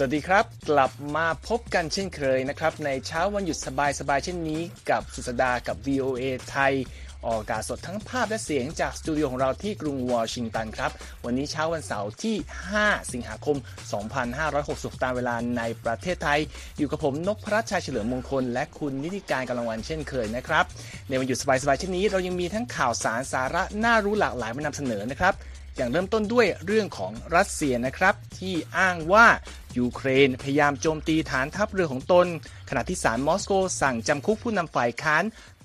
สวัสดีครับกลับมาพบกันเช่นเคยนะครับในเช้าวันหยุดสบายๆเช่นนี้กับสุดสัปดาห์กับ VOA ไทยออกอากาศสดทั้งภาพและเสียงจากสตูดิโอของเราที่กรุงวอชิงตันครับวันนี้เช้าวันเสาร์ที่5สิงหาคม2560ตามเวลาในประเทศไทยอยู่กับผมนพพรัชชัยเฉลิมมงคลและคุณนิติการกำลังวันเช่นเคยนะครับในวันหยุดสบายๆเช่นนี้เรายังมีทั้งข่าวสารสาระน่ารู้หลากหลายมานำเสนอนะครับอย่างเริ่มต้นด้วยเรื่องของรัสเซียนะครับที่อ้างว่ายูเครนพยายามโจมตีฐานทัพเรือของตนขณะที่ศาลมอสโกสั่งจำคุกผู้นำฝ่ายค้าน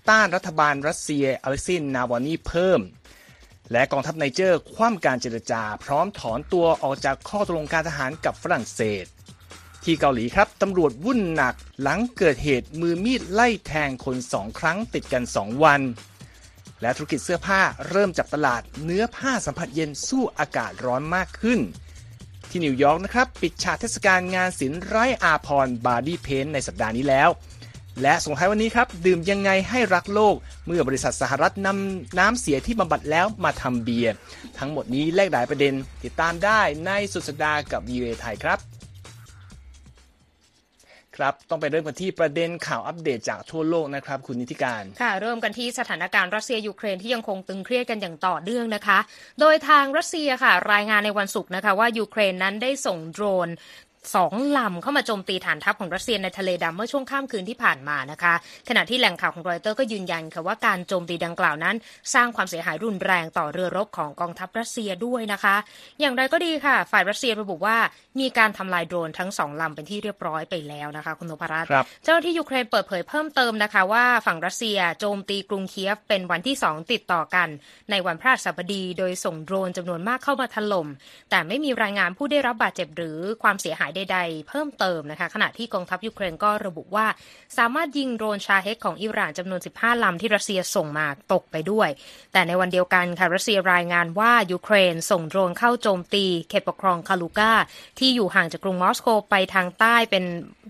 ต้านรัฐบาลรัสเซียอเล็กซินนาวานีเพิ่มและกองทัพไนเจอร์คว่ำการเจรจาพร้อมถอนตัวออกจากข้อตกลงการทหารกับฝรั่งเศสที่เกาหลีครับตำรวจวุ่นหนักหลังเกิดเหตุมือมีดไล่แทงคน2ครั้งติดกัน2วันและธุรกิจเสื้อผ้าเริ่มจับตลาดเนื้อผ้าสัมผัสเย็นสู้อากาศร้อนมากขึ้นที่นิวยอร์กนะครับปิดฉากเทศกาลงานศิลป์ไร้อาภรณ์บอดี้เพนท์ในสัปดาห์นี้แล้วและส่งท้ายวันนี้ครับดื่มยังไงให้รักโลกเมื่อบริษัทสหรัฐนำน้ำเสียที่บำบัดแล้วมาทำเบียร์ทั้งหมดนี้แลกหลายประเด็นติดตามได้ในสุดสัปดาห์กับ VOA ไทยครับต้องไปเริ่มกันที่ประเด็นข่าวอัปเดตจากทั่วโลกนะครับคุณนิติการค่ะเริ่มกันที่สถานการณ์รัสเซียยูเครนที่ยังคงตึงเครียดกันอย่างต่อเนื่องนะคะโดยทางรัสเซียค่ะรายงานในวันศุกร์นะคะว่ายูเครนนั้นได้ส่งโดรน2 ลำเข้ามาโจมตีฐานทัพของรัสเซียในทะเลดำเมื่อช่วงค่ำคืนที่ผ่านมานะคะขณะที่แหล่งข่าวของรอยเตอร์ก็ยืนยันค่ะว่าการโจมตีดังกล่าวนั้นสร้างความเสียหายรุนแรงต่อเรือรบของกองทัพรัสเซียด้วยนะคะอย่างไรก็ดีค่ะฝ่ายรัสเซียระบุว่ามีการทำลายโดรนทั้ง2 ลำเป็นที่เรียบร้อยไปแล้วนะคะคุณนพรัตน์เจ้าหน้าที่ยูเครนเปิดเผยเพิ่มเติมนะคะว่าฝั่งรัสเซียโจมตีกรุงเคียฟเป็นวันที่2ติดต่อกันในวันพฤหัสบดีโดยส่งโดรนจำนวนมากเข้ามาถล่มแต่ไม่มีรายงานผู้ได้รับบาดเจ็บหรือความเสียหายใดๆเพิ่มเติมนะคะขณะที่กองทัพยูเครนก็ระบุว่าสามารถยิงโดรนชาเฮกของอิหร่านจำนวน15 ลำที่รัสเซียส่งมาตกไปด้วยแต่ในวันเดียวกันค่ะรัสเซียรายงานว่ายูเครนส่งโดรนเข้าโจมตีเขตปกครองคาลูกาที่อยู่ห่างจากกรุงมอสโกไปทางใต้เป็น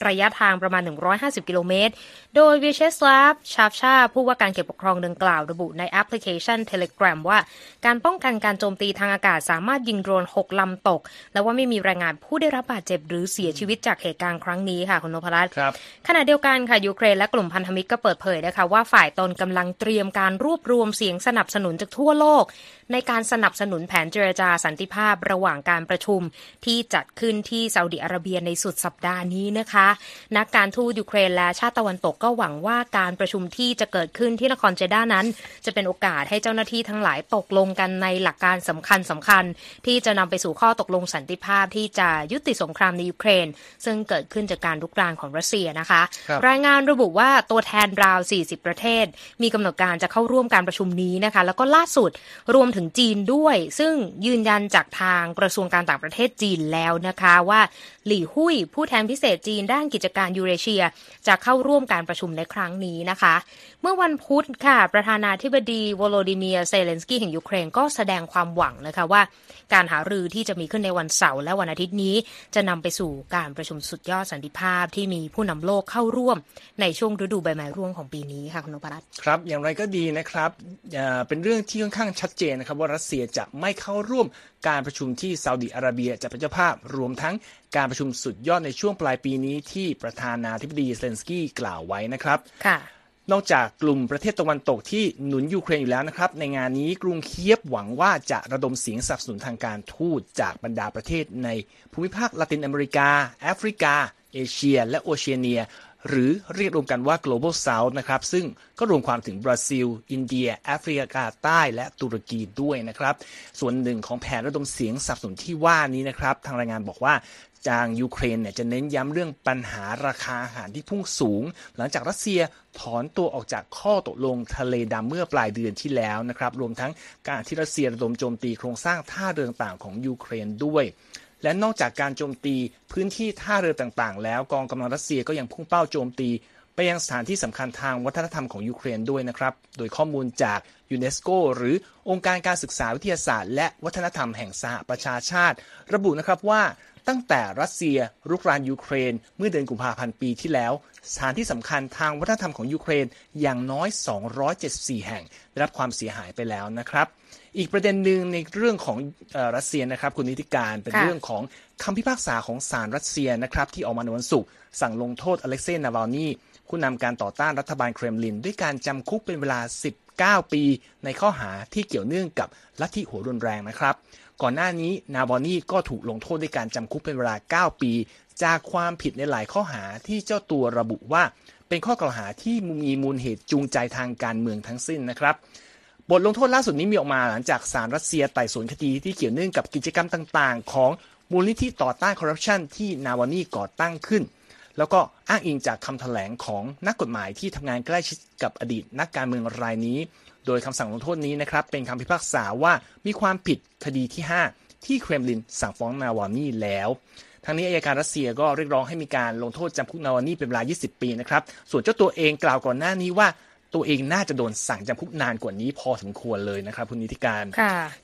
ระยะทางประมาณ150กิโลเมตรโดยเวเชสลาฟชาฟชาผู้ว่าการเขตปกครองดังกล่าวระบุในแอปพลิเคชัน Telegram ว่าการป้องกันการโจมตีทางอากาศสามารถยิงโดรน6 ลำตกและว่าไม่มีรายงานผู้ได้รับบาดเจ็บหรือเสียชีวิตจากเหตุการณ์ครั้งนี้ค่ะคุณนพรัตน์ขณะเดียวกันค่ะยูเครนและกลุ่มพันธมิตรก็เปิดเผยนะคะว่าฝ่ายตนกำลังเตรียมการรวบรวมเสียงสนับสนุนจากทั่วโลกในการสนับสนุนแผนเจรจาสันติภาพระหว่างการประชุมที่จัดขึ้นที่ซาอุดิอาระเบียในสุดสัปดาห์นี้นะคะนักการทูตยูเครนและชาติตะวันตกก็หวังว่าการประชุมที่จะเกิดขึ้นที่นครเจด้านั้นจะเป็นโอกาสให้เจ้าหน้าที่ทั้งหลายตกลงกันในหลักการสำคัญที่จะนำไปสู่ข้อตกลงสันติภาพที่จะยุติสงครามในยูเครนซึ่งเกิดขึ้นจากการรุกรานของรัสเซียนะคะ รายงานระบุว่าตัวแทนราว40ประเทศมีกำหนดการจะเข้าร่วมการประชุมนี้นะคะแล้วก็ล่าสุดรวมถึงจีนด้วยซึ่งยืนยันจากทางกระทรวงการต่างประเทศจีนแล้วนะคะว่าหลี่หุ้ยผู้แทนพิเศษจีนด้านกิจการยูเรเชียจะเข้าร่วมการประชุมในครั้งนี้นะคะเมื่อวันพุธค่ะประธานาธิบดีโวโลดิเมียร์เซเลนสกี้แห่งยูเครนก็แสดงความหวังนะคะว่าการหารือที่จะมีขึ้นในวันเสาร์และวันอาทิตย์นี้จะนำไปสู่การประชุมสุดยอดสันติภาพที่มีผู้นำโลกเข้าร่วมในช่วงฤดูใบไม้ร่วงของปีนี้ค่ะคุณนพรัตน์ครับอย่างไรก็ดีนะครับเป็นเรื่องที่ค่อนข้างชัดเจนนะครับว่ารัสเซียจะไม่เข้าร่วมการประชุมที่ซาอุดิอาระเบียจะเป็นเจ้าภาพรวมทั้งการประชุมสุดยอดในช่วงปลายปีนี้ที่ประธานาธิบดีเซเลนสกี้กล่าวไว้นะครับค่ะนอกจากกลุ่มประเทศตะวันตกที่หนุนยูเครนอยู่แล้วนะครับในงานนี้กรุงเคียฟหวังว่าจะระดมเสียงสนับสนุนทางการทูตจากบรรดาประเทศในภูมิภาคละตินอเมริกาแอฟริกาเอเชียและโอเชียเนียหรือเรียกรวมกันว่า Global South นะครับซึ่งก็รวมความถึงบราซิลอินเดียแอฟริกาใต้และตุรกีด้วยนะครับส่วนหนึ่งของแผนระดมเสียงสนับสนุนที่ว่านี้นะครับทางรายงานบอกว่าทางยูเครนเนี่ยจะเน้นย้ำเรื่องปัญหาราคาอาหารที่พุ่งสูงหลังจากรัสเซียถอนตัวออกจากข้อตกลงทะเลดำเมื่อปลายเดือนที่แล้วนะครับรวมทั้งการที่รัสเซียระดมโจมตีโครงสร้างท่าเรือต่างของยูเครนด้วยและนอกจากการโจมตีพื้นที่ท่าเรือต่างๆแล้วกองกำลังรัสเซียก็ยังพุ่งเป้าโจมตีไปยังสถานที่สำคัญทางวัฒนธรรมของยูเครนด้วยนะครับโดยข้อมูลจากยูเนสโกหรือองค์การการศึกษาวิทยาศาสตร์และวัฒนธรรมแห่งสหประชาชาติระบุนะครับว่า ตั้งแต่รัสเซียรุกรานยูเครนเมื่อเดือนกุมภาพันธ์ปีที่แล้วสถานที่สำคัญทางวัฒนธรรมของยูเครนอย่างน้อย274แห่งได้รับความเสียหายไปแล้วนะครับอีกประเด็นหนึ่งในเรื่องของรัสเซียนะครับคุณนิติการเป็นเรื่องของคำพิพากษาของศาลรัสเซียนะครับที่ออกมาในวันศุกร์สั่งลงโทษอเล็กเซย์ นาวาลนีผู้นำการต่อต้านรัฐบาลเครมลินด้วยการจำคุกเป็นเวลา19 ปีในข้อหาที่เกี่ยวเนื่องกับลัทธิหัวรุนแรงนะครับก่อนหน้านี้นาวาลนีก็ถูกลงโทษด้วยการจำคุกเป็นเวลา9 ปีจากความผิดในหลายข้อหาที่เจ้าตัวระบุว่าเป็นข้อกล่าวหาที่มีมูลเหตุจูงใจทางการเมืองทั้งสิ้นนะครับบทลงโทษล่าสุดนี้มีออกมาหลังจากศาลรัสเซียไต่สวนคดีที่เกี่ยวเนื่องกับกิจกรรมต่างๆของมูลนิธิต่อต้านคอร์รัปชันที่นาวาลนีก่อตั้งขึ้นแล้วก็อ้างอิงจากคำแถลงของนักกฎหมายที่ทำงานใกล้ชิดกับอดีตนักการเมืองรายนี้โดยคำสั่งลงโทษนี้นะครับเป็นคำพิพากษาว่ามีความผิดคดีที่5ที่เครมลินสั่งฟ้องนาวาลนีแล้วทางนี้อัยการรัสเซียก็เรียกร้องให้มีการลงโทษจำคุกนาวาลนีเป็นเวลา20 ปีนะครับส่วนเจ้าตัวเองกล่าวก่อนหน้านี้ว่าตัวเองน่าจะโดนสั่งจำคุกนานกว่านี้พอสมควรเลยนะครับคุณนิติการ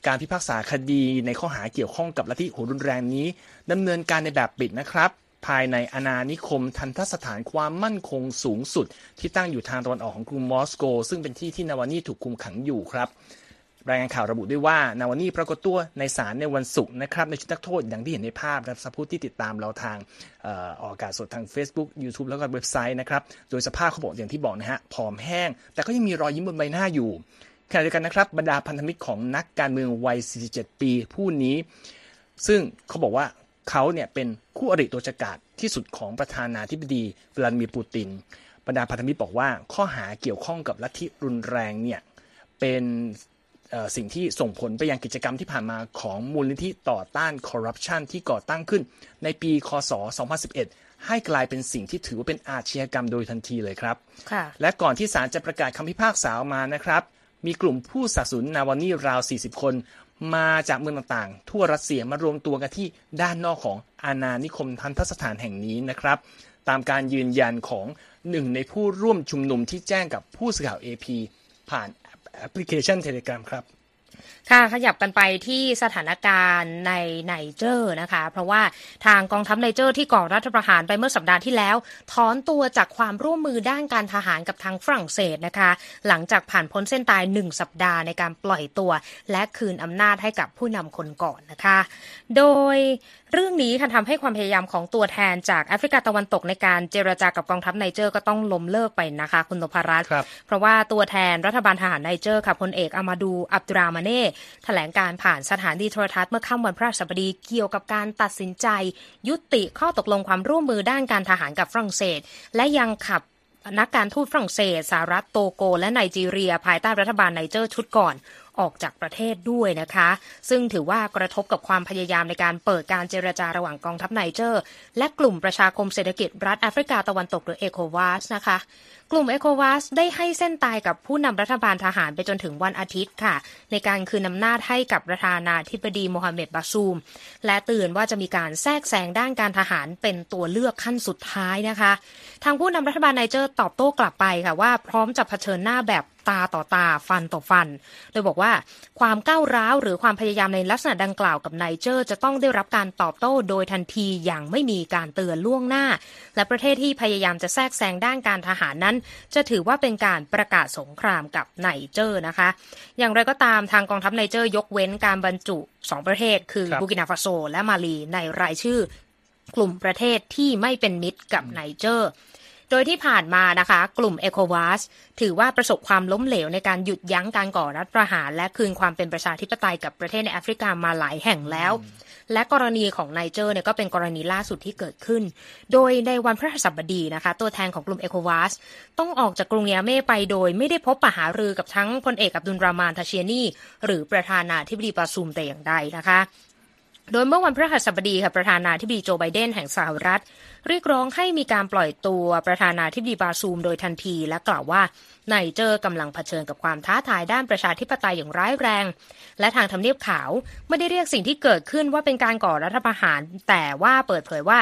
การพิพากษาคดีในข้อหาเกี่ยวข้องกับลัทธิโหดรุนแรงนี้ดำเนินการในแบบปิดนะครับภายในอาณานิคมทันทสถานความมั่นคงสูงสุดที่ตั้งอยู่ทางตะวันออกของกรุงมอสโกซึ่งเป็นที่ที่นาวาลนีถูกคุมขังอยู่ครับรายงานข่าวระบุด้วยว่านาวาลนีปรากฏตัวในศาลในวันศุกร์นะครับในชุดนักโทษอย่างที่เห็นในภาพนะครับสำหรับผู้ที่ติดตามเราทางออกอากาศสดทาง Facebook YouTube แล้วก็เว็บไซต์นะครับโดยสภาพเขาบอกอย่างที่บอกนะฮะผอมแห้งแต่ก็ยังมีรอยยิ้มบนใบหน้าอยู่ขณะเดียวกันนะครับบรรดาพันธมิตรของนักการเมืองวัย47 ปีผู้นี้ซึ่งเขาบอกว่าเขาเนี่ยเป็นคู่อริตัวฉกาจที่สุดของประธานาธิบดีวลาดิเมียร์ปูตินบรรดาพันธมิตรบอกว่าข้อหาเกี่ยวข้องกับลัทธิรุนแรงเนี่ยเป็นสิ่งที่ส่งผลไปยังกิจกรรมที่ผ่านมาของมูลนิธิต่อต้านคอร์รัปชันที่ก่อตั้งขึ้นในปีคศ2011ให้กลายเป็นสิ่งที่ถือว่าเป็นอาชญากรรมโดยทันทีเลยครับและก่อนที่ศาลจะประกาศคำพิพากษาออกมานะครับมีกลุ่มผู้สนับสนุนนาวาลนีราว40 คนมาจากเมืองต่างๆทั่วรัสเซียมารวมตัวกันที่ด้านนอกของอาณานิคมทันทสถานแห่งนี้นะครับตามการยืนยันของหนึ่งในผู้ร่วมชุมนุมที่แจ้งกับผู้สื่อข่าว AP ผ่านแอปพลิเคชัน Telegram ครับค่ะขยับกันไปที่สถานการณ์ในไนเจอร์นะคะเพราะว่าทางกองทัพไนเจอร์ที่ก่อรัฐประหารไปเมื่อสัปดาห์ที่แล้วถอนตัวจากความร่วมมือด้านการทหารกับทางฝรั่งเศสนะคะหลังจากผ่านพ้นเส้นตาย1 สัปดาห์ในการปล่อยตัวและคืนอำนาจให้กับผู้นำคนก่อนนะคะโดยเรื่องนี้ค่ะทำให้ความพยายามของตัวแทนจากแอฟริกาตะวันตกในการเจรจากับกองทัพไนเจอร์ก็ต้องล้มเลิกไปนะคะคุณนพรัตน์เพราะว่าตัวแทนรัฐบาลทหารไนเจอร์ค่ะพลเอกอามาดูอับดุรามาเน่แถลงการผ่านสถานีโทรทัศน์เมื่อค่ำวันพฤหัสบดีเกี่ยวกับการตัดสินใจยุติข้อตกลงความร่วมมือด้านการทหารกับฝรั่งเศสและยังขับนักการทูตฝรั่งเศสสหรัฐโตโกและไนจีเรียภายใต้รัฐบาลไนเจอร์ชุดก่อนออกจากประเทศด้วยนะคะซึ่งถือว่ากระทบกับความพยายามในการเปิดการเจรจาระหว่างกองทัพไนเจอร์และกลุ่มประชาคมเศรษฐกิจรัฐแอฟริกาตะวันตกหรือเอโควาสนะคะกลุ่มเอโควาสได้ให้เส้นตายกับผู้นำรัฐบาลทหารไปจนถึงวันอาทิตย์ค่ะในการคืนอำนาจให้กับประธานาธิบดีโมฮัมเหม็ดบาซูมและเตือนว่าจะมีการแทรกแซงด้านการทหารเป็นตัวเลือกขั้นสุดท้ายนะคะทางผู้นำรัฐบาลไนเจอร์ตอบโต้กลับไปค่ะว่าพร้อมจะเผชิญหน้าแบบตาต่อตาฟันต่อฟันโดยบอกว่าความก้าวร้าวหรือความพยายามในลักษณะดังกล่าวกับไนเจอร์จะต้องได้รับการตอบโต้โดยทันทีอย่างไม่มีการเตือนล่วงหน้าและประเทศที่พยายามจะแทรกแซงด้านการทหารนั้นจะถือว่าเป็นการประกาศสงครามกับไนเจอร์นะคะอย่างไรก็ตามทางกองทัพไนเจอร์ยกเว้นการบรรจุ2 ประเทศคือบูกินาฟาโซและมาลีในรายชื่อกลุ่มประเทศที่ไม่เป็นมิตรกับไนเจอร์โดยที่ผ่านมานะคะกลุ่มเอโควาสถือว่าประสบความล้มเหลวในการหยุดยั้งการก่อรัฐประหารและคืนความเป็นประชาธิปไตยกับประเทศในแอฟริกามาหลายแห่งแล้วและกรณีของไนเจอร์เนี่ยก็เป็นกรณีล่าสุดที่เกิดขึ้นโดยในวันพฤหัสบดีนะคะตัวแทนของกลุ่มเอโควาสต้องออกจากกรุงเนียเม่ไปโดยไม่ได้พบปะหารือกับทั้งพลเอกอับดุลรามานทาเชนีหรือประธานาธิบดีบาซูมแต่อย่างใดนะคะโดยเมื่อวันพฤหัสบดีค่ะประธานาธิบดีโจไบเดนแห่งสหรัฐ เรียกร้องให้มีการปล่อยตัวประธานาธิบดีบาซูมโดยทันทีและกล่าวว่าไนเจอร์กำลังเผชิญกับความท้าทายด้านประชาธิปไตยอย่างร้ายแรงและทางทำเนียบขาวไม่ได้เรียกสิ่งที่เกิดขึ้นว่าเป็นการก่อรัฐประหารแต่ว่าเปิดเผยว่า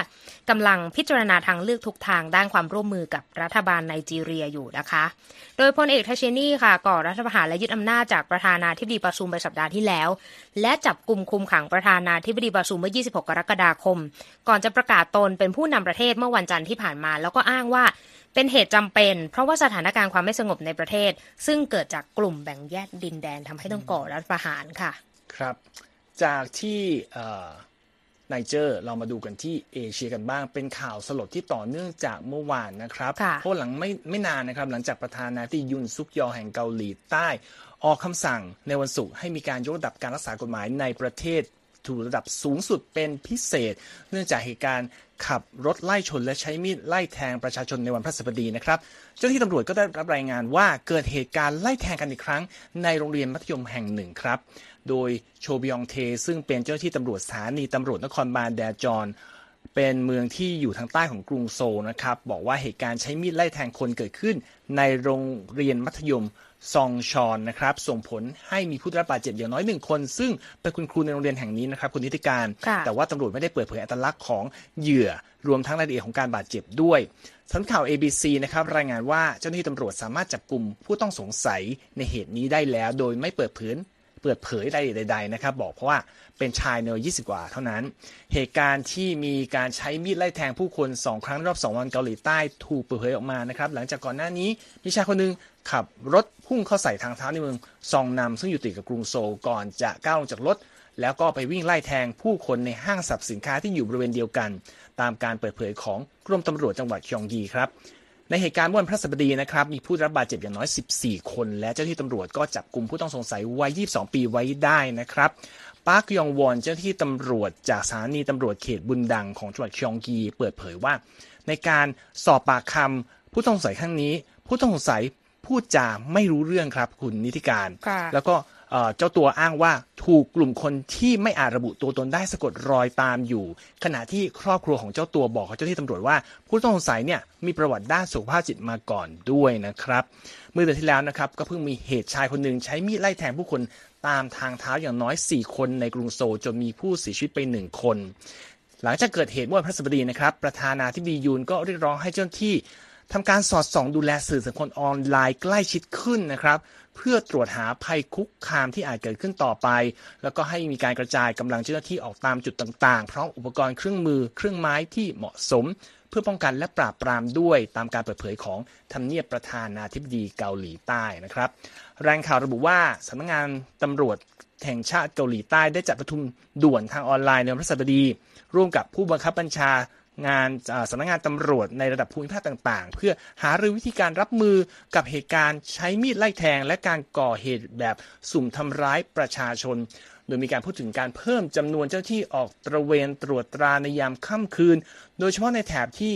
กำลังพิจารณาทางเลือกทุกทางด้านความร่วมมือกับรัฐบาลไนจีเรียอยู่นะคะโดยพลเอกทาเชนี่ค่ะก่อรัฐประหารและยึดอำนาจจากประธานาธิบดีบาซูมไปสัปดาห์ที่แล้วและจับกุมคุมขังประธานาธิบดีบาซูมเมื่อ26กรกฎาคมก่อนจะประกาศตนเป็นผู้นำประเทศเมื่อวันจันทร์ที่ผ่านมาแล้วก็อ้างว่าเป็นเหตุจำเป็นเพราะว่าสถานการณ์ความไม่สงบในประเทศซึ่งเกิดจากกลุ่มแบ่งแยกดินแดนทำให้ต้องก่อรัฐประหารค่ะครับจากที่ไนเจอร์เรามาดูกันที่เอเชียกันบ้างเป็นข่าวสลดที่ต่อเนื่องจากเมื่อวานนะครับเพราะหลังไม่นานนะครับหลังจากประธานาธิบดียุนซุกยอแห่งเกาหลีใต้ออกคำสั่งในวันศุกร์ให้มีการยกระดับการรักษากฎหมายในประเทศถูกระดับสูงสุดเป็นพิเศษเนื่องจากเหตุการณ์ขับรถไล่ชนและใช้มีดไล่แทงประชาชนในวันพฤหัสบดีนะครับเจ้าหน้าที่ตำรวจก็ได้รับรายงานว่าเกิดเหตุการณ์ไล่แทงกันอีกครั้งในโรงเรียนมัธยมแห่งหนึ่งครับโดยโชบยองเทซึ่งเป็นเจ้าหน้าที่ตำรวจสถานีตำรวจนครบาลแดจอนเป็นเมืองที่อยู่ทางใต้ของกรุงโซลนะครับบอกว่าเหตุการณ์ใช้มีดไล่แทงคนเกิดขึ้นในโรงเรียนมัธยมซองชอนนะครับส่งผลให้มีผู้ได้รับบาดเจ็บอย่างน้อย1คนซึ่งเป็นคุณครูในโรงเรียนแห่งนี้นะครับคุณนิติการแต่ว่าตำรวจไม่ได้เปิดเผยอัตลักษณ์ของเหยื่อรวมทั้งรายละเอียดของการบาดเจ็บด้วยสำนักข่าว ABC นะครับรายงานว่าเจ้าหน้าที่ตำรวจสามารถจับกุมผู้ต้องสงสัยในเหตุนี้ได้แล้วโดยไม่เปิดเผยรายละเอียดใดๆนะครับบอกเพราะว่าเป็นชายในวัย20กว่าเท่านั้นเหตุการณ์ที่มีการใช้มีดไล่แทงผู้คน2ครั้งรอบ2วันเกาหลีใต้ถูกเปิดเผยออกมานะครับหลังจากก่อนหน้านี้มีชายคนนึงขับรถพุ่งเข้าใส่ทางเท้าในเมืองซองนัมซึ่งอยู่ติดกับกรุงโซลก่อนจะก้าวลงจากรถแล้วก็ไปวิ่งไล่แทงผู้คนในห้างสรรพสินค้าที่อยู่บริเวณเดียวกันตามการเปิดเผยของกรมตำรวจจังหวัดยองยีครับในเหตุการณ์วันพฤหัสบดีนะครับมีผู้ได้รับบาดเจ็บอย่างน้อย14คนและเจ้าหน้าที่ตำรวจก็จับกุมผู้ต้องสงสัยวัย22ปีไว้ได้นะครับปาร์คยองวอนเจ้าหน้าที่ตำรวจจากสถานีตำรวจเขตบุนดังของจังหวัดยองยีเปิดเผยว่าในการสอบปากคำผู้ต้องสงสัยครั้งนี้ผู้ต้องสงสัยพูดจาไม่รู้เรื่องครับคุณนิติการแล้วก็เจ้าตัวอ้างว่าถูกกลุ่มคนที่ไม่อาจระบุตัวตนได้สะกดรอยตามอยู่ขณะที่ครอบครัวของเจ้าตัวบอกกับเจ้าหน้าที่ตำรวจว่าผู้ต้องสงสัยเนี่ยมีประวัติด้านสุขภาพจิตมาก่อนด้วยนะครับเมื่อเดือนที่แล้วนะครับก็เพิ่งมีเหตุชายคนหนึ่งใช้มีดไล่แทงผู้คนตามทางเท้าอย่างน้อย4คนในกรุงโซลจนมีผู้เสียชีวิตไป1คนหลังจากเกิดเหตุเมื่อวันพฤหัสบดีนะครับประธานาธิบดียุนก็เรียกร้องให้เจ้าหน้าที่ทำการสอดส่องดูแลสื่อสังคมออนไลน์ใกล้ชิดขึ้นนะครับเพื่อตรวจหาภัยคุกคามที่อาจเกิดขึ้นต่อไปแล้วก็ให้มีการกระจายกำลังเจ้าหน้าที่ออกตามจุดต่างๆพร้อมอุปกรณ์เครื่องมือเครื่องไม้ที่เหมาะสมเพื่อป้องกันและปราบปรามด้วยตามการเปิดเผยของทำเนียบประธานาธิบดีเกาหลีใต้นะครับรายงานข่าวระบุว่าสำนักงานตำรวจแห่งชาติเกาหลีใต้ได้จัดประชุมด่วนทางออนไลน์ในวันพฤหัสบดีร่วมกับผู้บังคับบัญชางานสำนักงานตำรวจในระดับภูมิภาคต่างๆเพื่อหารือวิธีการรับมือกับเหตุการณ์ใช้มีดไล่แทงและการก่อเหตุแบบสุ่มทำร้ายประชาชนโดยมีการพูดถึงการเพิ่มจำนวนเจ้าที่ออกตระเวนตรวจตราในยามค่ำคืนโดยเฉพาะในแถบที่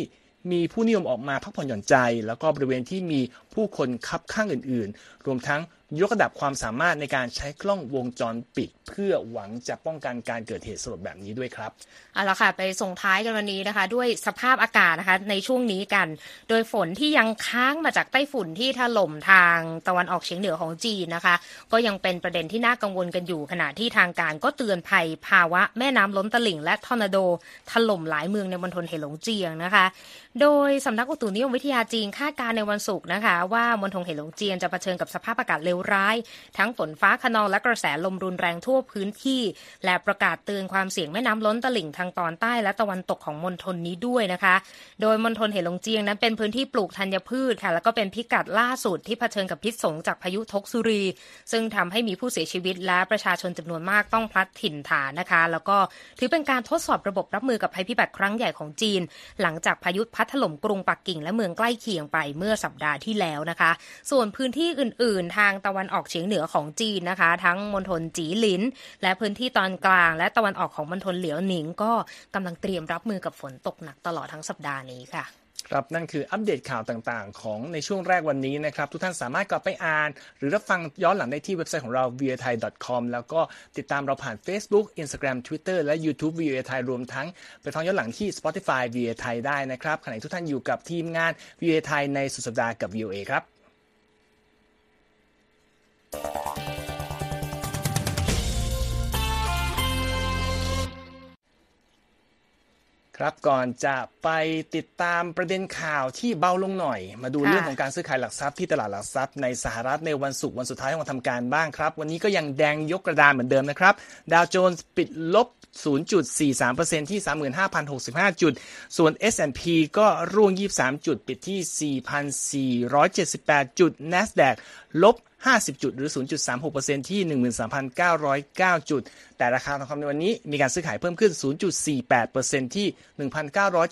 มีผู้นิยมออกมาพักผ่อนหย่อนใจแล้วก็บริเวณที่มีผู้คนคับข้างอื่นๆรวมทั้งยกระดับความสามารถในการใช้กล้องวงจรปิดเพื่อหวังจะป้องกันการเกิดเหตุสลดแบบนี้ด้วยครับเอาล่ะค่ะไปส่งท้ายกันวันนี้นะคะด้วยสภาพอากาศนะคะในช่วงนี้กันโดยฝนที่ยังค้างมาจากไต้ฝุ่นที่ถล่มทางตะวันออกเฉียงเหนือของจีนนะคะก็ยังเป็นประเด็นที่น่ากังวลกันอยู่ขณะที่ทางการก็เตือนภัยภาวะแม่น้ำล้นตลิ่งและทอร์นาโดถล่มหลายเมืองในมณฑลเหหลงเจียงนะคะโดยสำนักอุตุนิยมวิทยาจีนคาดการณ์ในวันศุกร์นะคะว่ามณฑลเหหลงเจียงจะเผชิญกับสภาพอากาศเลวร้ายทั้งฝนฟ้าคะนองและกระแสลมรุนแรงทั่วพื้นที่และประกาศเตือนความเสี่ยงแม่น้ำล้นตลิ่งทางตอนใต้และตะวันตกของมณฑลนี้ด้วยนะคะโดยมณฑลเหหลงเจียงนั้นเป็นพื้นที่ปลูกธัญพืชค่ะแล้วก็เป็นพิกัดล่าสุดที่เผชิญกับพิษสงจากพายุทกสุรีซึ่งทำให้มีผู้เสียชีวิตและประชาชนจำนวนมากต้องพลัดถิ่นฐานนะคะแล้วก็ถือเป็นการทดสอบระบบรับมือกับภัยพิบัติครั้งใหญ่ของจีนหลังจากพายุพัดถล่มกรุงปักกิ่งและเมืองใกล้เคียงไปเมื่อสัปดาห์ที่แล้วนะคะส่วนพื้นที่อื่นๆทางตะวันออกเฉียงเหนือของจีนนะคะทั้งมณฑลจีหลินและพื้นที่ตอนกลางและตะวันออกของมณฑลเหลียวหนิงก็กำลังเตรียมรับมือกับฝนตกหนักตลอดทั้งสัปดาห์นี้ค่ะ ครับนั่นคืออัปเดตข่าวต่างๆของในช่วงแรกวันนี้นะครับทุกท่านสามารถกลับไปอ่านหรือรับฟังย้อนหลังได้ที่เว็บไซต์ของเรา voathai.com แล้วก็ติดตามเราผ่าน Facebook Instagram Twitter และ YouTube voathai รวมทั้งไปฟังย้อนหลังที่ Spotify voathai ได้นะครับขณะทุกท่านอยู่กับทีมงาน voathai ในสุดสัปดาห์กับ VOA ครับครับก่อนจะไปติดตามประเด็นข่าวที่เบาลงหน่อยมาดูเรื่องของการซื้อขายหลักทรัพย์ที่ตลาดหลักทรัพย์ในสหรัฐในวันศุกร์วันสุดท้ายของทำการบ้างครับวันนี้ก็ยังแดงยกกระดานเหมือนเดิมนะครับดาวโจนส์ปิดลบ 0.43% ที่ 35,065 จุดส่วน S&P ก็ร่วง23จุดปิดที่ 4,478 จุด Nasdaq ลบ50จุดหรือ 0.36% ที่ 13,909 จุดแต่ราคาทองคำในวันนี้มีการซื้อขายเพิ่มขึ้น 0.48% ที่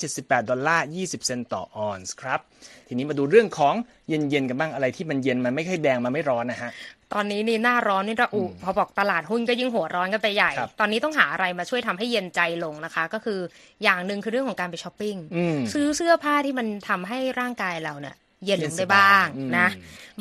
1,978 ดอลลาร์ 20 เซนต์ต่อออนซ์ครับทีนี้มาดูเรื่องของเย็นๆกันบ้างอะไรที่มันเย็นมันไม่ค่อยแดงมันไม่ร้อนนะฮะตอนนี้นี่หน้าร้อนนี่ระอุพอบอกตลาดหุ้นก็ยิ่งหัวร้อนกันไปใหญ่ตอนนี้ต้องหาอะไรมาช่วยทำให้เย็นใจลงนะคะก็คืออย่างนึงคือเรื่องของการไปช้อปปิ้งซื้อเสื้อผ้าที่มันทำให้ร่างกายเราเนี่ยเย็นลงได้บ้างนะ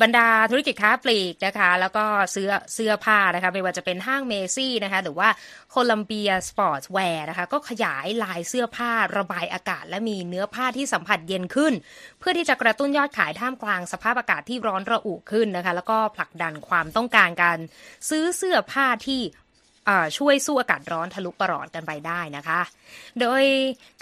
บรรดาธุรกิจค้าปลีกนะคะแล้วก็เสื้อผ้านะคะไม่ว่าจะเป็นห้างเมซี่นะคะหรือว่าโคลัมเบียสปอร์ตแวร์นะคะก็ขยายลายเสื้อผ้าระบายอากาศและมีเนื้อผ้าที่สัมผัสเย็นขึ้นเพื่อที่จะกระตุ้นยอดขายท่ามกลางสภาพอากาศที่ร้อนระอุขึ้นนะคะแล้วก็ผลักดันความต้องการการซื้อเสื้อผ้าที่ช่วยสู้อากาศร้อนทะลุปรอดกันไปได้นะคะโดย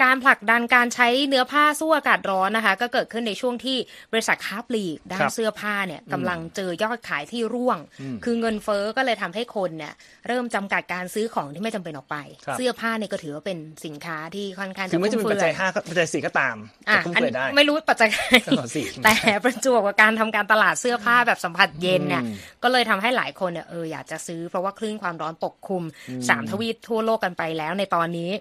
การผลักดันการใช้เนื้อผ้าสู้อากาศร้อนนะคะก็เกิดขึ้นในช่วงที่บริษัทค้าปลีกด้านเสื้อผ้าเนี่ยกำลังเจอยอดขายที่ร่วงคือเงินเฟ้อก็เลยทำให้คนเนี่ยเริ่มจำกัดการซื้อของที่ไม่จำเป็นออกไปเสื้อผ้าเนี่ยก็ถือว่าเป็นสินค้าที่ค่อนข้างจะฟุ่มเฟือยถึงแม้จะเป็นปัจจัย5ก็ปัจจัย4ก็ตามจะฟุ่มเฟือยได้ไม่รู้ปัจจัย4แต่ประจวบกับการทำการตลาดเสื้อผ้าแบบสัมผัสเย็นเนี่ยก็เลยทำให้หลายคนเนี่ยอยากจะซื้อเพราะว่าคลื่นความร้อนปกคลุม3ทวีปทั่วโลกกันไปแล้วในตอนนี้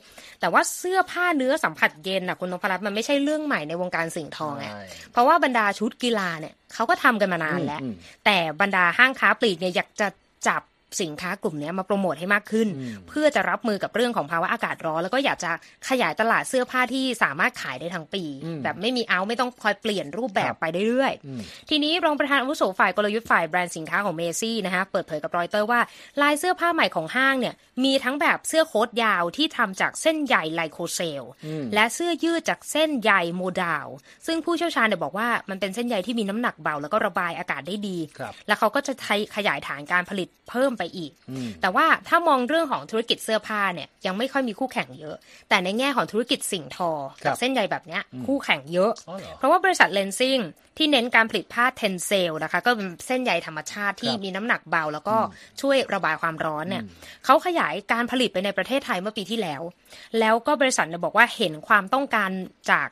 แต่ว่าเสื้อผ้าเนื้อสัมผัสเย็นน่ะคุณนพรัตน์มันไม่ใช่เรื่องใหม่ในวงการสิ่งทองไงเพราะว่าบรรดาชุดกีฬาเนี่ยเขาก็ทำกันมานานแล้วแต่บรรดาห้างค้าปลีกเนี่ยอยากจะจับสินค้ากลุ่มนี้มาโปรโมทให้มากขึ้นเพื่อจะรับมือกับเรื่องของภาวะอากาศร้อนแล้วก็อยากจะขยายตลาดเสื้อผ้าที่สามารถขายได้ทั้งปีแบบไม่มีไม่ต้องคอยเปลี่ยนรูปแบบไปเรื่อยๆทีนี้รองประธานอาวุโสฝ่ายกลยุทธ์ฝ่ายแบรนด์สินค้าของเมซี่นะคะเปิดเผยกับรอยเตอร์ว่าลายเสื้อผ้าใหม่ของห้างเนี่ยมีทั้งแบบเสื้อโค้ทยาวที่ทำจากเส้นใยไลโคเซลและเสื้อยืดจากเส้นใยโมดาวซึ่งผู้เชี่ยวชาญเนี่ยบอกว่ามันเป็นเส้นใยที่มีน้ำหนักเบาแล้วก็ระบายอากาศได้ดีแล้วเขาก็จะขยายฐานการผลิตเพิ่มไปอีกแต่ว่าถ้ามองเรื่องของธุรกิจเสื้อผ้าเนี่ยยังไม่ค่อยมีคู่แข่งเยอะแต่ในแง่ของธุรกิจสิ่งทอกับเส้นใยแบบนี้คู่แข่งเยอะเพราะว่าบริษัทเลนซิ่งที่เน้นการผลิตผ้าเทนเซลนะคะก็เป็นเส้นใยธรรมชาติที่มีน้ำหนักเบาแล้วก็ช่วยระบายความร้อนเนี่ยเขาขยายการผลิตไปในประเทศไทยเมื่อปีที่แล้วแล้วก็บริษัทเนี่ยบอกว่าเห็นความต้องการจาก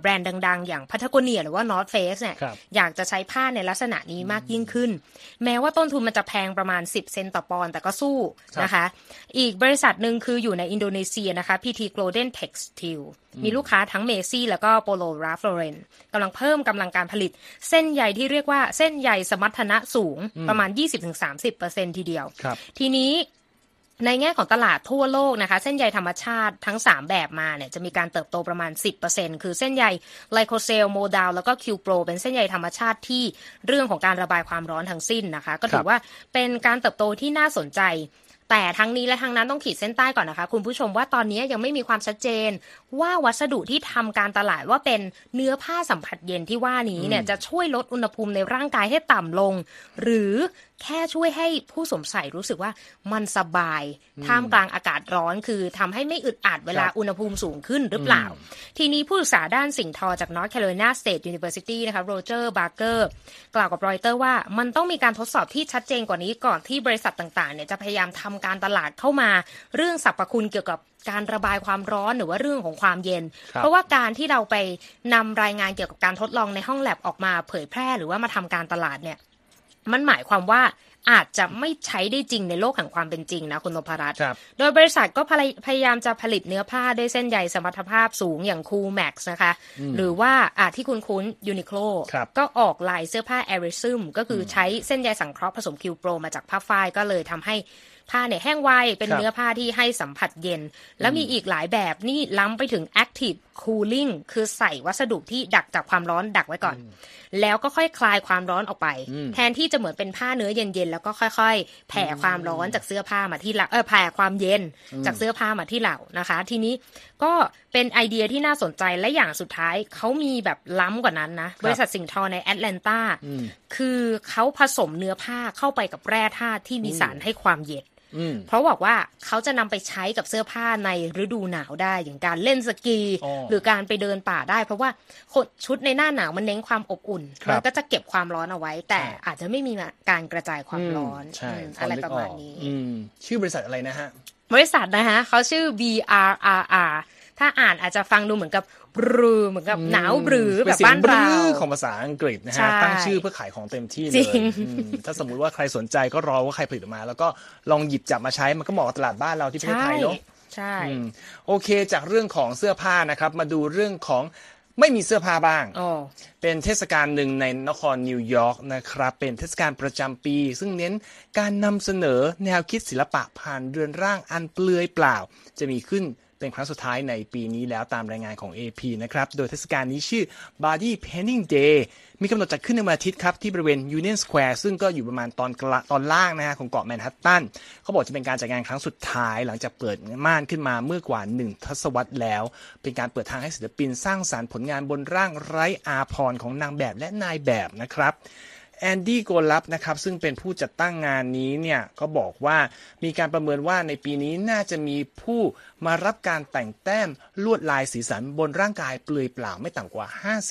แบรนด์ดังๆอย่าง Patagonia หรือว่า North Face เนี่ยอยากจะใช้ผ้าในลักษณะนี้มากยิ่งขึ้นแม้ว่าต้นทุนมันจะแพงประมาณ10เซนต์ต่อปอนด์แต่ก็สู้นะคะอีกบริษัทหนึ่งคืออยู่ในอินโดนีเซียนะคะ PT Golden Textile มีลูกค้าทั้ง Macy แล้วก็ Polo Ralph Lauren กำลังเพิ่มกำลังการผลิตเส้นใยที่เรียกว่าเส้นใยสมรรถนะสูงประมาณ 20-30% ทีเดียวทีนี้ในแง่ของตลาดทั่วโลกนะคะเส้นใยธรรมชาติทั้ง3แบบมาเนี่ยจะมีการเติบโตประมาณ 10% คือเส้นใยไลโคเซลโมดาวแล้วก็คิวโปรเป็นเส้นใยธรรมชาติที่เรื่องของการระบายความร้อนทั้งสิ้นนะคะก็ถือว่าเป็นการเติบโตที่น่าสนใจแต่ทั้งนี้และทั้งนั้นต้องขีดเส้นใต้ก่อนนะคะคุณผู้ชมว่าตอนนี้ยังไม่มีความชัดเจนว่าวัสดุที่ทำการตลาดว่าเป็นเนื้อผ้าสัมผัสเย็นที่ว่านี้เนี่ยจะช่วยลดอุณหภูมิในร่างกายให้ต่ำลงหรือแค่ช่วยให้ผู้สวมใส่รู้สึกว่ามันสบายท่ามกลางอากาศร้อนคือทำให้ไม่อึดอัดเวลาอุณหภูมิสูงขึ้นหรือเปล่าทีนี้ผู้ศึกษาด้านสิ่งทอจาก North Carolina State University นะคะโรเจอร์บาร์เกอร์กล่าวกับรอยเตอร์ว่ามันต้องมีการทดสอบที่ชัดเจนกว่านี้ก่อนที่บริษัทต่างๆเนี่ยจะพยายามทำการตลาดเข้ามาเรื่องสรรพคุณเกี่ยวกับการระบายความร้อนหรือว่าเรื่องของความเย็นเพราะว่าการที่เราไปนำรายงานเกี่ยวกับการทดลองในห้องแลบออกมาเผยแพร่หรือว่ามาทำการตลาดเนี่ยมันหมายความว่าอาจจะไม่ใช้ได้จริงในโลกแห่งความเป็นจริงนะคุณนพรัตน์โดยบริษัทก็พยายามจะผลิตเนื้อผ้าด้วยเส้นใยสมรรถภาพสูงอย่าง Coolmax นะคะหรือว่าที่คุ้นๆ Uniqlo ก็ออกลายเสื้อผ้า Airism ก็คือใช้เส้นใยสังเคราะห์ผสมคิวโปรมาจากผ้าฝ้ายก็เลยทำให้ ผ้าเนี่ยแห้งไวเป็นเนื้อผ้าที่ให้สัมผัสเย็นแล้วมีอีกหลายแบบนี่ล้ำไปถึง active cooling คือใส่วัสดุที่ดักจากความร้อนดักไว้ก่อนแล้วก็ค่อยคลายความร้อนออกไปแทนที่จะเหมือนเป็นผ้าเนื้อเย็นๆแล้วก็ค่อยๆแผ่ความร้อนจากเสื้อผ้ามาที่เราแผ่ความเย็นจากเสื้อผ้ามาที่เรานะคะทีนี้ก็เป็นไอเดียที่น่าสนใจและอย่างสุดท้ายเขามีแบบล้ำกว่านั้นนะบริษัทสิงห์ทอในแอตแลนตาคือเขาผสมเนื้อผ้าเข้าไปกับแร่ธาตุที่มีสารให้ความเย็นเพราะบอกว่าเขาจะนำไปใช้กับเสื้อผ้าในฤดูหนาวได้อย่างการเล่นสกีหรือการไปเดินป่าได้เพราะว่าชุดในหน้าหนาวมันเน้นความอบอุ่นมันก็จะเก็บความร้อนเอาไว้แต่อาจจะไม่มีการกระจายความร้อนอะไรประมาณนี้ชื่อบริษัทอะไรนะฮะบริษัทนะฮะเขาชื่อ BRRR ถ้าอ่านอาจจะฟังดูเหมือนกับรือเหมือนกับหนาวหรือแบบบ้านเราของภาษาอังกฤษนะฮะตั้งชื่อเพื่อขายของเต็มที่เลยถ้าสมมุติว่าใครสนใจก็รอว่าใครผลิตออกมาแล้วก็ลองหยิบจับมาใช้มันก็เหมาะกับตลาดบ้านเราที่ประเทศไทยเนาะใช่โอเคจากเรื่องของเสื้อผ้านะครับมาดูเรื่องของไม่มีเสื้อผ้าบ้างเป็นเทศกาลหนึ่งในนครนิวยอร์กนะครับเป็นเทศกาลประจำปีซึ่งเน้นการนำเสนอแนวคิดศิลปะผ่านเรือนร่างอันเปลือยเปล่าจะมีขึ้นเป็นครั้งสุดท้ายในปีนี้แล้วตามรายงานของ AP นะครับโดยเทศกาลนี้ชื่อ Body Painting Day มีกำหนดจัดขึ้นในวันอาทิตย์ครับที่บริเวณ Union Square ซึ่งก็อยู่ประมาณตอนล่างนะฮะของเกาะแมนฮัตตันเขาบอกจะเป็นการจัดงานครั้งสุดท้ายหลังจากเปิดม่านขึ้นมาเมื่อกว่า1ทศวรรษแล้วเป็นการเปิดทางให้ศิลปินสร้างสรรค์ผลงานบนร่างไร้อาภรณ์ของนางแบบและนายแบบนะครับแอนดี้โกลับนะครับซึ่งเป็นผู้จัดตั้งงานนี้เนี่ยก็บอกว่ามีการประเมินว่าในปีนี้น่าจะมีผู้มารับการแต่งแต้มลวดลายสีสันบนร่างกายเปลือยเปล่าไม่ต่ำกว่า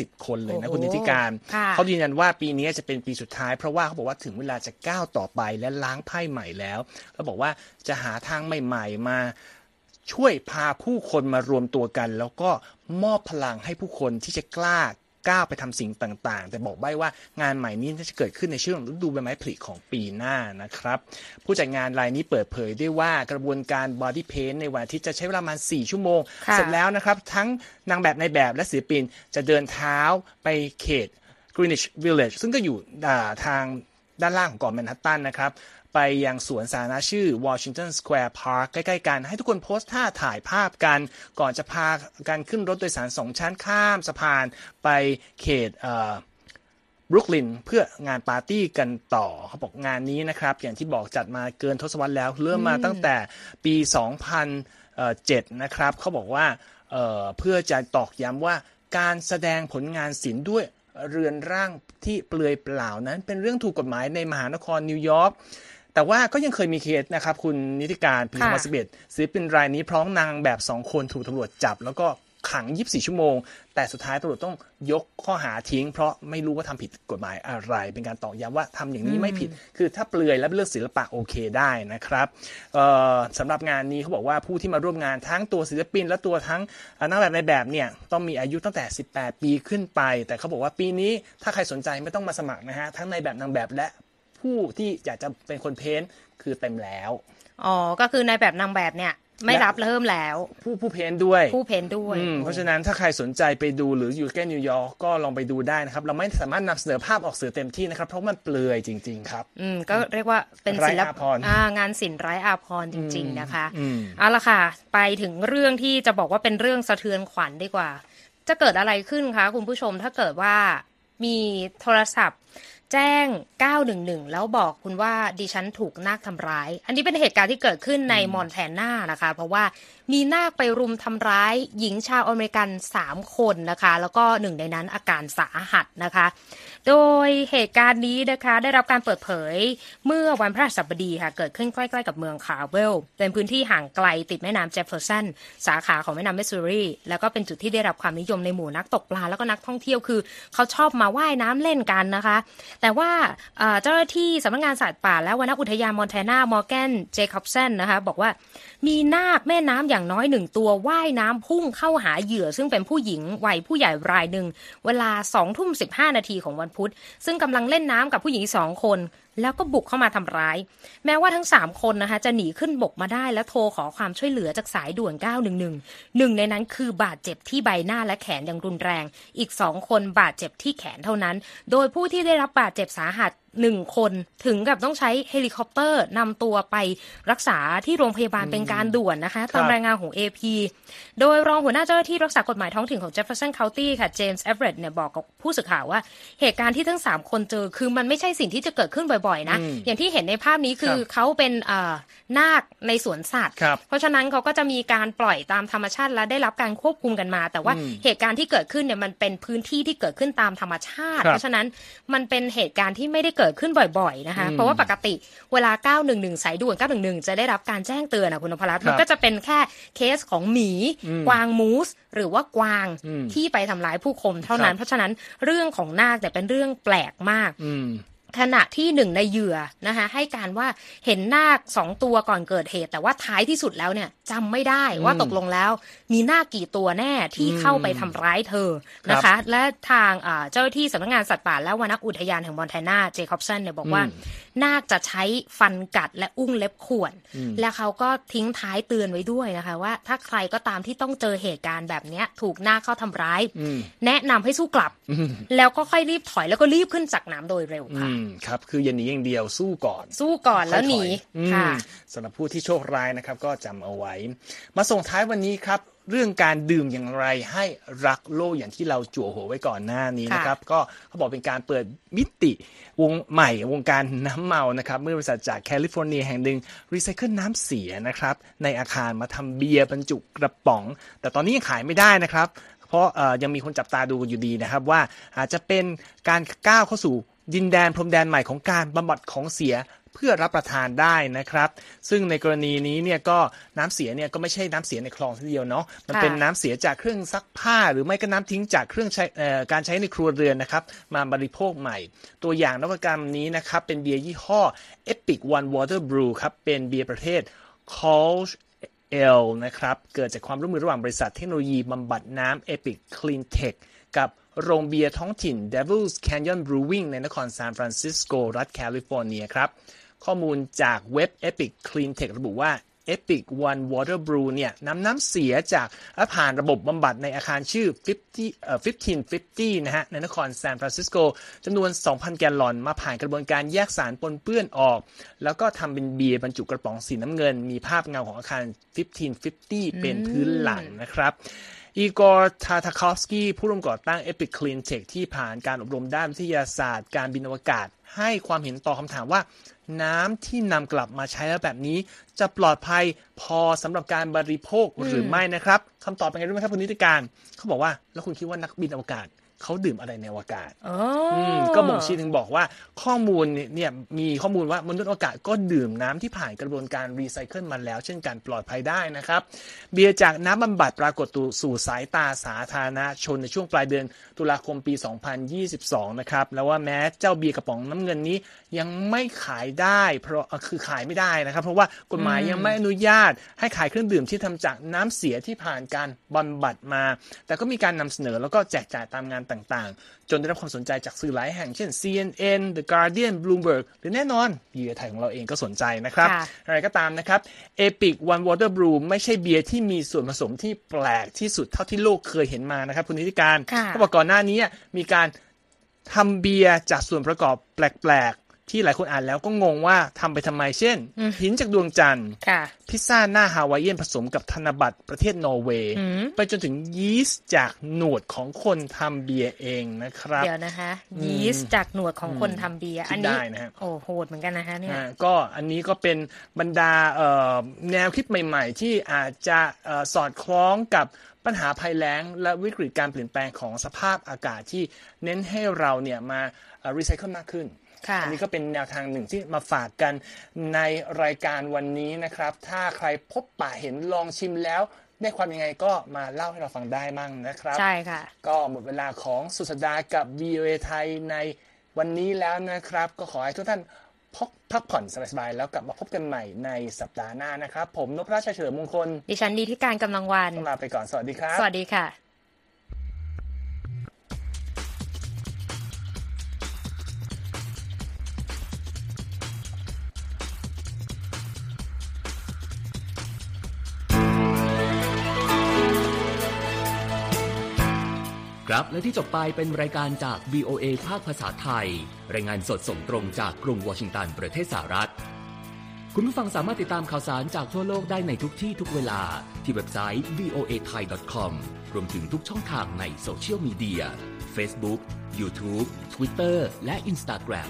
50คนเลยนะคุณนิติการเขายืนยันว่าปีนี้จะเป็นปีสุดท้ายเพราะว่าเขาบอกว่าถึงเวลาจะก้าวต่อไปและล้างไพ่ใหม่แล้วเขาบอกว่าจะหาทางใหม่ๆมาช่วยพาผู้คนมารวมตัวกันแล้วก็มอบพลังให้ผู้คนที่จะกล้าก้าวไปทำสิ่งต่างๆแต่บอกใบ้ว่างานใหม่นี้จะเกิดขึ้นในช่วงฤดูใบไม้ผลิของปีหน้านะครับผู้จัดงานรายนี้เปิดเผยด้วยว่ากระบวนการ Body Paint ในวันอาทิตย์จะใช้เวลาประมาณ4ชั่วโมงเสร็จแล้วนะครับทั้งนางแบบในแบบและศิลปินจะเดินเท้าไปเขต Greenwich Village ซึ่งก็อยู่ทางด้านล่างของเกาะแมนฮัตตันนะครับไปยังสวนสาธารณะชื่อ Washington Square Park ใกล้ๆกันให้ทุกคนโพสต์ท่าถ่ายภาพกันก่อนจะพากันขึ้นรถโดยสาร2ชั้นข้ามสะพานไปเขตบรุกลินเพื่องานปาร์ตี้กันต่อเขาบอกงานนี้นะครับอย่างที่บอกจัดมาเกินทศวรรษแล้วเริ่มมาตั้งแต่ปี 2007 นะครับเขาบอกว่าเพื่อจะตอกย้ำว่าการแสดงผลงานศิลป์ด้วยเรือนร่างที่เปลือยเปล่านั้นเป็นเรื่องถูกกฎหมายในมหานครนิวยอร์กแต่ว่าก็ยังเคยมีเคสนะครับคุณนิติการปี2011ศิลปินรายนี้พร้อมนางแบบ2คนถูกตำรวจจับแล้วก็ขัง24ชั่วโมงแต่สุดท้ายตำรวจต้องยกข้อหาทิ้งเพราะไม่รู้ว่าทำผิดกฎหมายอะไรเป็นการตอกย้ำว่าทำอย่างนี้ไม่ผิดคือถ้าเปลือยและเลือกศิลปะโอเคได้นะครับสำหรับงานนี้เขาบอกว่าผู้ที่มาร่วมงานทั้งตัวศิลปินและตัวทั้งนักแบบในแบบเนี่ยต้องมีอายุตั้งแต่18ปีขึ้นไปแต่เขาบอกว่าปีนี้ถ้าใครสนใจไม่ต้องมาสมัครนะฮะทั้งในแบบนางแบบและผู้ที่อยากจะเป็นคนเพ้นคือเต็มแล้วอ๋อก็คือในแบบนางแบบเนี่ยไม่รับเริ่มแล้วผู้เพ้นด้วยเพราะฉะนั้นถ้าใครสนใจไปดูหรืออยู่ใกล้นิวยอร์กก็ลองไปดูได้นะครับเราไม่สามารถนำเสนอภาพออกสื่อเต็มที่นะครับเพราะมันเปลือยจริงๆครับก็เรียกว่าเป็นศิลปะงานศิลป์ไร้อาภรณ์จริงๆนะคะเอาล่ะค่ะไปถึงเรื่องที่จะบอกว่าเป็นเรื่องสะเทือนขวัญดีกว่าจะเกิดอะไรขึ้นคะคุณผู้ชมถ้าเกิดว่ามีโทรศัพท์แจ้ง911แล้วบอกคุณว่าดิฉันถูกนาคทำร้ายอันนี้เป็นเหตุการณ์ที่เกิดขึ้นในมอนแทนานะคะเพราะว่ามีนาคไปรุมทำร้ายหญิงชาวอเมริกัน3คนนะคะแล้วก็หนึ่งในนั้นอาการสาหัสนะคะโดยเหตุการณ์นี้นะคะได้รับการเปิดเผยเมื่อวันพฤหัสบดีค่ะเกิดขึ้นใกล้ๆกับเมืองคาร์เวลเป็นพื้นที่ห่างไกลติดแม่น้ำ Jefferson สาขาของแม่น้ำมิสซูรีแล้วก็เป็นจุดที่ได้รับความนิยมในหมู่นักตกปลาแล้วก็นักท่องเที่ยวคือเขาชอบมาว่ายน้ำเล่นกันนะคะแต่ว่าเจ้าหน้าที่สำนักงานสัตว์ป่าและวนอุทยานมอนแทนามอร์แกนเจคอบสันนะคะบอกว่ามีนาคแม่น้ำอย่างน้อย1ตัวว่ายน้ำพุ่งเข้าหาเหยื่อซึ่งเป็นผู้หญิงวัยผู้ใหญ่รายหนึ่งเวลา 20:15 น.ของวันพุธซึ่งกำลังเล่นน้ำกับผู้หญิง2คนแล้วก็บุกเข้ามาทำร้ายแม้ว่าทั้ง3คนนะคะจะหนีขึ้นบกมาได้และโทรขอความช่วยเหลือจากสายด่วน911หนึ่งในนั้นคือบาดเจ็บที่ใบหน้าและแขนอย่างรุนแรงอีก2คนบาดเจ็บที่แขนเท่านั้นโดยผู้ที่ได้รับบาดเจ็บสาหัส 1คนถึงกับต้องใช้เฮลิคอปเตอร์นำตัวไปรักษาที่โรงพยาบาลเป็นการด่วนนะคะตามรายงานของ AP โดยรองหัวหน้าเจ้าหน้าที่รักษากฎหมายท้องถิ่นของ Jefferson County ค่ะเจมส์เอเวอเรตเนี่ยบอกกับผู้สื่อข่าวว่าเหตุการณ์ที่ทั้ง3คนเจอคือมันไม่ใช่สิ่งที่จะเกิดขึ้นบ่อยๆนะอย่างที่เห็นในภาพนี้คือเขาเป็นนาคในสวนสัตว์เพราะฉะนั้นเขาก็จะมีการปล่อยตามธรรมชาติและได้รับการควบคุมกันมาแต่ว่าเหตุการณ์ที่เกิดขึ้นเนี่ยมันเป็นพื้นที่ที่เกิดขึ้นตามธรรมชาติเพราะฉะนั้นมันเป็นเหตุการณ์ที่ไม่ได้เกิดขึ้นบ่อยๆนะคะเพราะว่าปกติเวลา911สายด่วน911จะได้รับการแจ้งเตือนนะคุณนพรัตน์มันก็จะเป็นแค่เคสของหมีกวางมูสหรือว่ากวางที่ไปทำร้ายผู้คนเท่านั้นเพราะฉะนั้นเรื่องของนาคแต่เป็นเรื่องแปลกมากขณะที่หนึ่งในเหยื่อนะคะให้การว่าเห็นนาค2ตัวก่อนเกิดเหตุแต่ว่าท้ายที่สุดแล้วเนี่ยจำไม่ได้ว่าตกลงแล้วมีนาคกี่ตัวแน่ที่เข้าไปทำร้ายเธอนะคะและทางเจ้าหน้าที่สำนักงานสัตว์ป่าและวรรณอุทยานแห่งมอนแทนาเจคอบสันเนี่ยบอกว่านาคจะใช้ฟันกัดและอุ้งเล็บข่วนและเขาก็ทิ้งท้ายเตือนไว้ด้วยนะคะว่าถ้าใครก็ตามที่ต้องเจอเหตุการณ์แบบนี้ถูกนาคเข้าทำร้ายแนะนำให้สู้กลับแล้วก็ค่อยรีบถอยแล้วก็รีบขึ้นจากน้ำโดยเร็วค่ะครับคืออย่าหนีอย่างเดียวสู้ก่อนแล้วหนีค่ะสำหรับผู้ที่โชคร้ายนะครับก็จำเอาไว้มาส่งท้ายวันนี้ครับเรื่องการดื่มอย่างไรให้รักโลกอย่างที่เราจั่วหัวไว้ก่อนหน้านี้นะครับก็เขาบอกเป็นการเปิดมิติวงใหม่วงการน้ำเมานะครับเมื่อบริษัทจากแคลิฟอร์เนียแห่งหนึ่งรีไซเคิลน้ำเสียนะครับในอาคารมาทำเบียร์บรรจุกระป๋องแต่ตอนนี้ยังขายไม่ได้นะครับเพราะยังมีคนจับตาดูอยู่ดีนะครับว่าอาจจะเป็นการก้าวเข้าสู่ดินแดนพรมแดนใหม่ของการบำบัดของเสียเพื่อรับประทานได้นะครับซึ่งในกรณีนี้เนี่ยก็น้ำเสียเนี่ยก็ไม่ใช่น้ำเสียในคลองทีเดียวเนาะมันเป็นน้ำเสียจากเครื่องซักผ้าหรือไม่ก็น้ำทิ้งจากเครื่องใช้การใช้ในครัวเรือนนะครับมาบริโภคใหม่ตัวอย่างนวัตกรรมนี้นะครับเป็นเบียร์ยี่ห้อ Epic One Water Brew ครับเป็นเบียร์ประเทศ Coolmax นะครับเกิดจากความร่วมมือระหว่างบริษัทเทคโนโลยีบำบัดน้ำ Epic Clean Tech กับโรงเบียร์ท้องถิ่น Devil's Canyon Brewing ในนครซานฟรานซิสโกรัฐแคลิฟอร์เนียครับข้อมูลจากเว็บ Epic Clean Tech ระบุว่า Epic One Water Brew เนี่ยนำน้ำเสียจากผ่านระบบบำบัดในอาคารชื่อ1550นะฮะในนครซานฟรานซิสโกจำนวน 2,000 แกลลอนมาผ่านกระบวนการแยกสารปนเปื้อนออกแล้วก็ทำเป็นเบียร์บรรจุกระป๋องสีน้ำเงินมีภาพเงาของอาคาร1550เป็นพื้นหลังนะครับอีกอร์ ทาทาคอฟสกี้ผู้ร่วมก่อตั้ง Epic Clean Tech ที่ผ่านการอบรมด้านวิทยาศาสตร์การบินอวกาศให้ความเห็นต่อคำถามว่าน้ำที่นำกลับมาใช้แล้วแบบนี้จะปลอดภัยพอสำหรับการบริโภคหรือไม่นะครับคำตอบเป็นไงรู้ไหมครับคุณนิติการเขาบอกว่าแล้วคุณคิดว่านักบินอวกาศเขาดื่มอะไรในอวกาศก็บ่งชี้ถึงบอกว่าข้อมูลเนี่ยมีข้อมูลว่ามนุษย์อวกาศก็ดื่มน้ำที่ผ่านกระบวนการรีไซเคิลมาแล้วเช่นกันปลอดภัยได้นะครับเบียร์จากน้ำบำบัดปรากฏสู่สายตาสาธารณชนในช่วงปลายเดือนตุลาคมปี2022นะครับแล้วว่าแม้เจ้าเบียร์กระป๋องน้ำเงินนี้ยังไม่ขายได้เพราะคือขายไม่ได้นะครับเพราะว่ากฎหมายยังไม่อนุญาตให้ขายเครื่องดื่มที่ทำจากน้ำเสียที่ผ่านการบำบัดมาแต่ก็มีการนำเสนอแล้วก็แจกจ่ายตามงานต่างๆจนได้รับความสนใจจากสื่อหลายแห่งเช่น CNN The Guardian Bloomberg หรือแน่นอนเหยื่อไทยของเราเองก็สนใจนะครับอะไรก็ตามนะครับ Epic One Water Brew ไม่ใช่เบียร์ที่มีส่วนผสมที่แปลกที่สุดเท่าที่โลกเคยเห็นมานะครับคุณนิติการเขาบอกก่อนหน้านี้มีการทำเบียร์จากส่วนประกอบแปลกๆที่หลายคนอ่านแล้วก็งงว่าทำไปทำไมเช่นหินจากดวงจันทร์พิซซ่าหน้าฮาวายเอียนผสมกับธนบัตรประเทศนอร์เวย์ไปจนถึงยีสต์จากหนวดของคนทำเบียร์เองนะครับเดี๋ยวนะคะยีสต์จากหนวดของคนทำเบียร์อันนี้โอ้โหดเหมือนกันนะคะเนี่ยก็อันนี้ก็เป็นบรรดาแนวคิดใหม่ๆที่อาจจะสอดคล้องกับปัญหาภัยแล้งและวิกฤตการเปลี่ยนแปลงของสภาพอากาศที่เน้นให้เราเนี่ยมารีไซเคิลมากขึ้นอันนี้ก็เป็นแนวทางหนึ่งที่มาฝากกันในรายการวันนี้นะครับถ้าใครพบปะเห็นลองชิมแล้วได้ความยังไงก็มาเล่าให้เราฟังได้มั่งนะครับใช่ค่ะก็หมดเวลาของสุดสัปดาห์กับ VOA ไทยในวันนี้แล้วนะครับก็ขอให้ทุกท่านพักผ่อนสบายๆแล้วกลับมาพบกันใหม่ในสัปดาห์หน้านะครับผมนพราช เฉลิมมงคลดิฉันดีที่การกำลังวันต้องลาไปก่อนสวัสดีครับสวัสดีค่ะ ครับและที่จบไปเป็นรายการจาก VOA ภาคภาษาไทยรายงานสดส่งตรงจากกรุงวอชิงตันประเทศสหรัฐคุณผู้ฟังสามารถติดตามข่าวสารจากทั่วโลกได้ในทุกที่ทุกเวลาที่เว็บไซต์ voathai.com รวมถึงทุกช่องทางในโซเชียลมีเดีย Facebook, YouTube, Twitter และ Instagram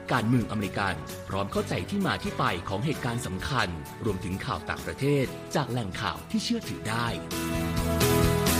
การเมืองอเมริกันพร้อมเข้าใจที่มาที่ไปของเหตุการณ์สำคัญรวมถึงข่าวต่างประเทศจากแหล่งข่าวที่เชื่อถือได้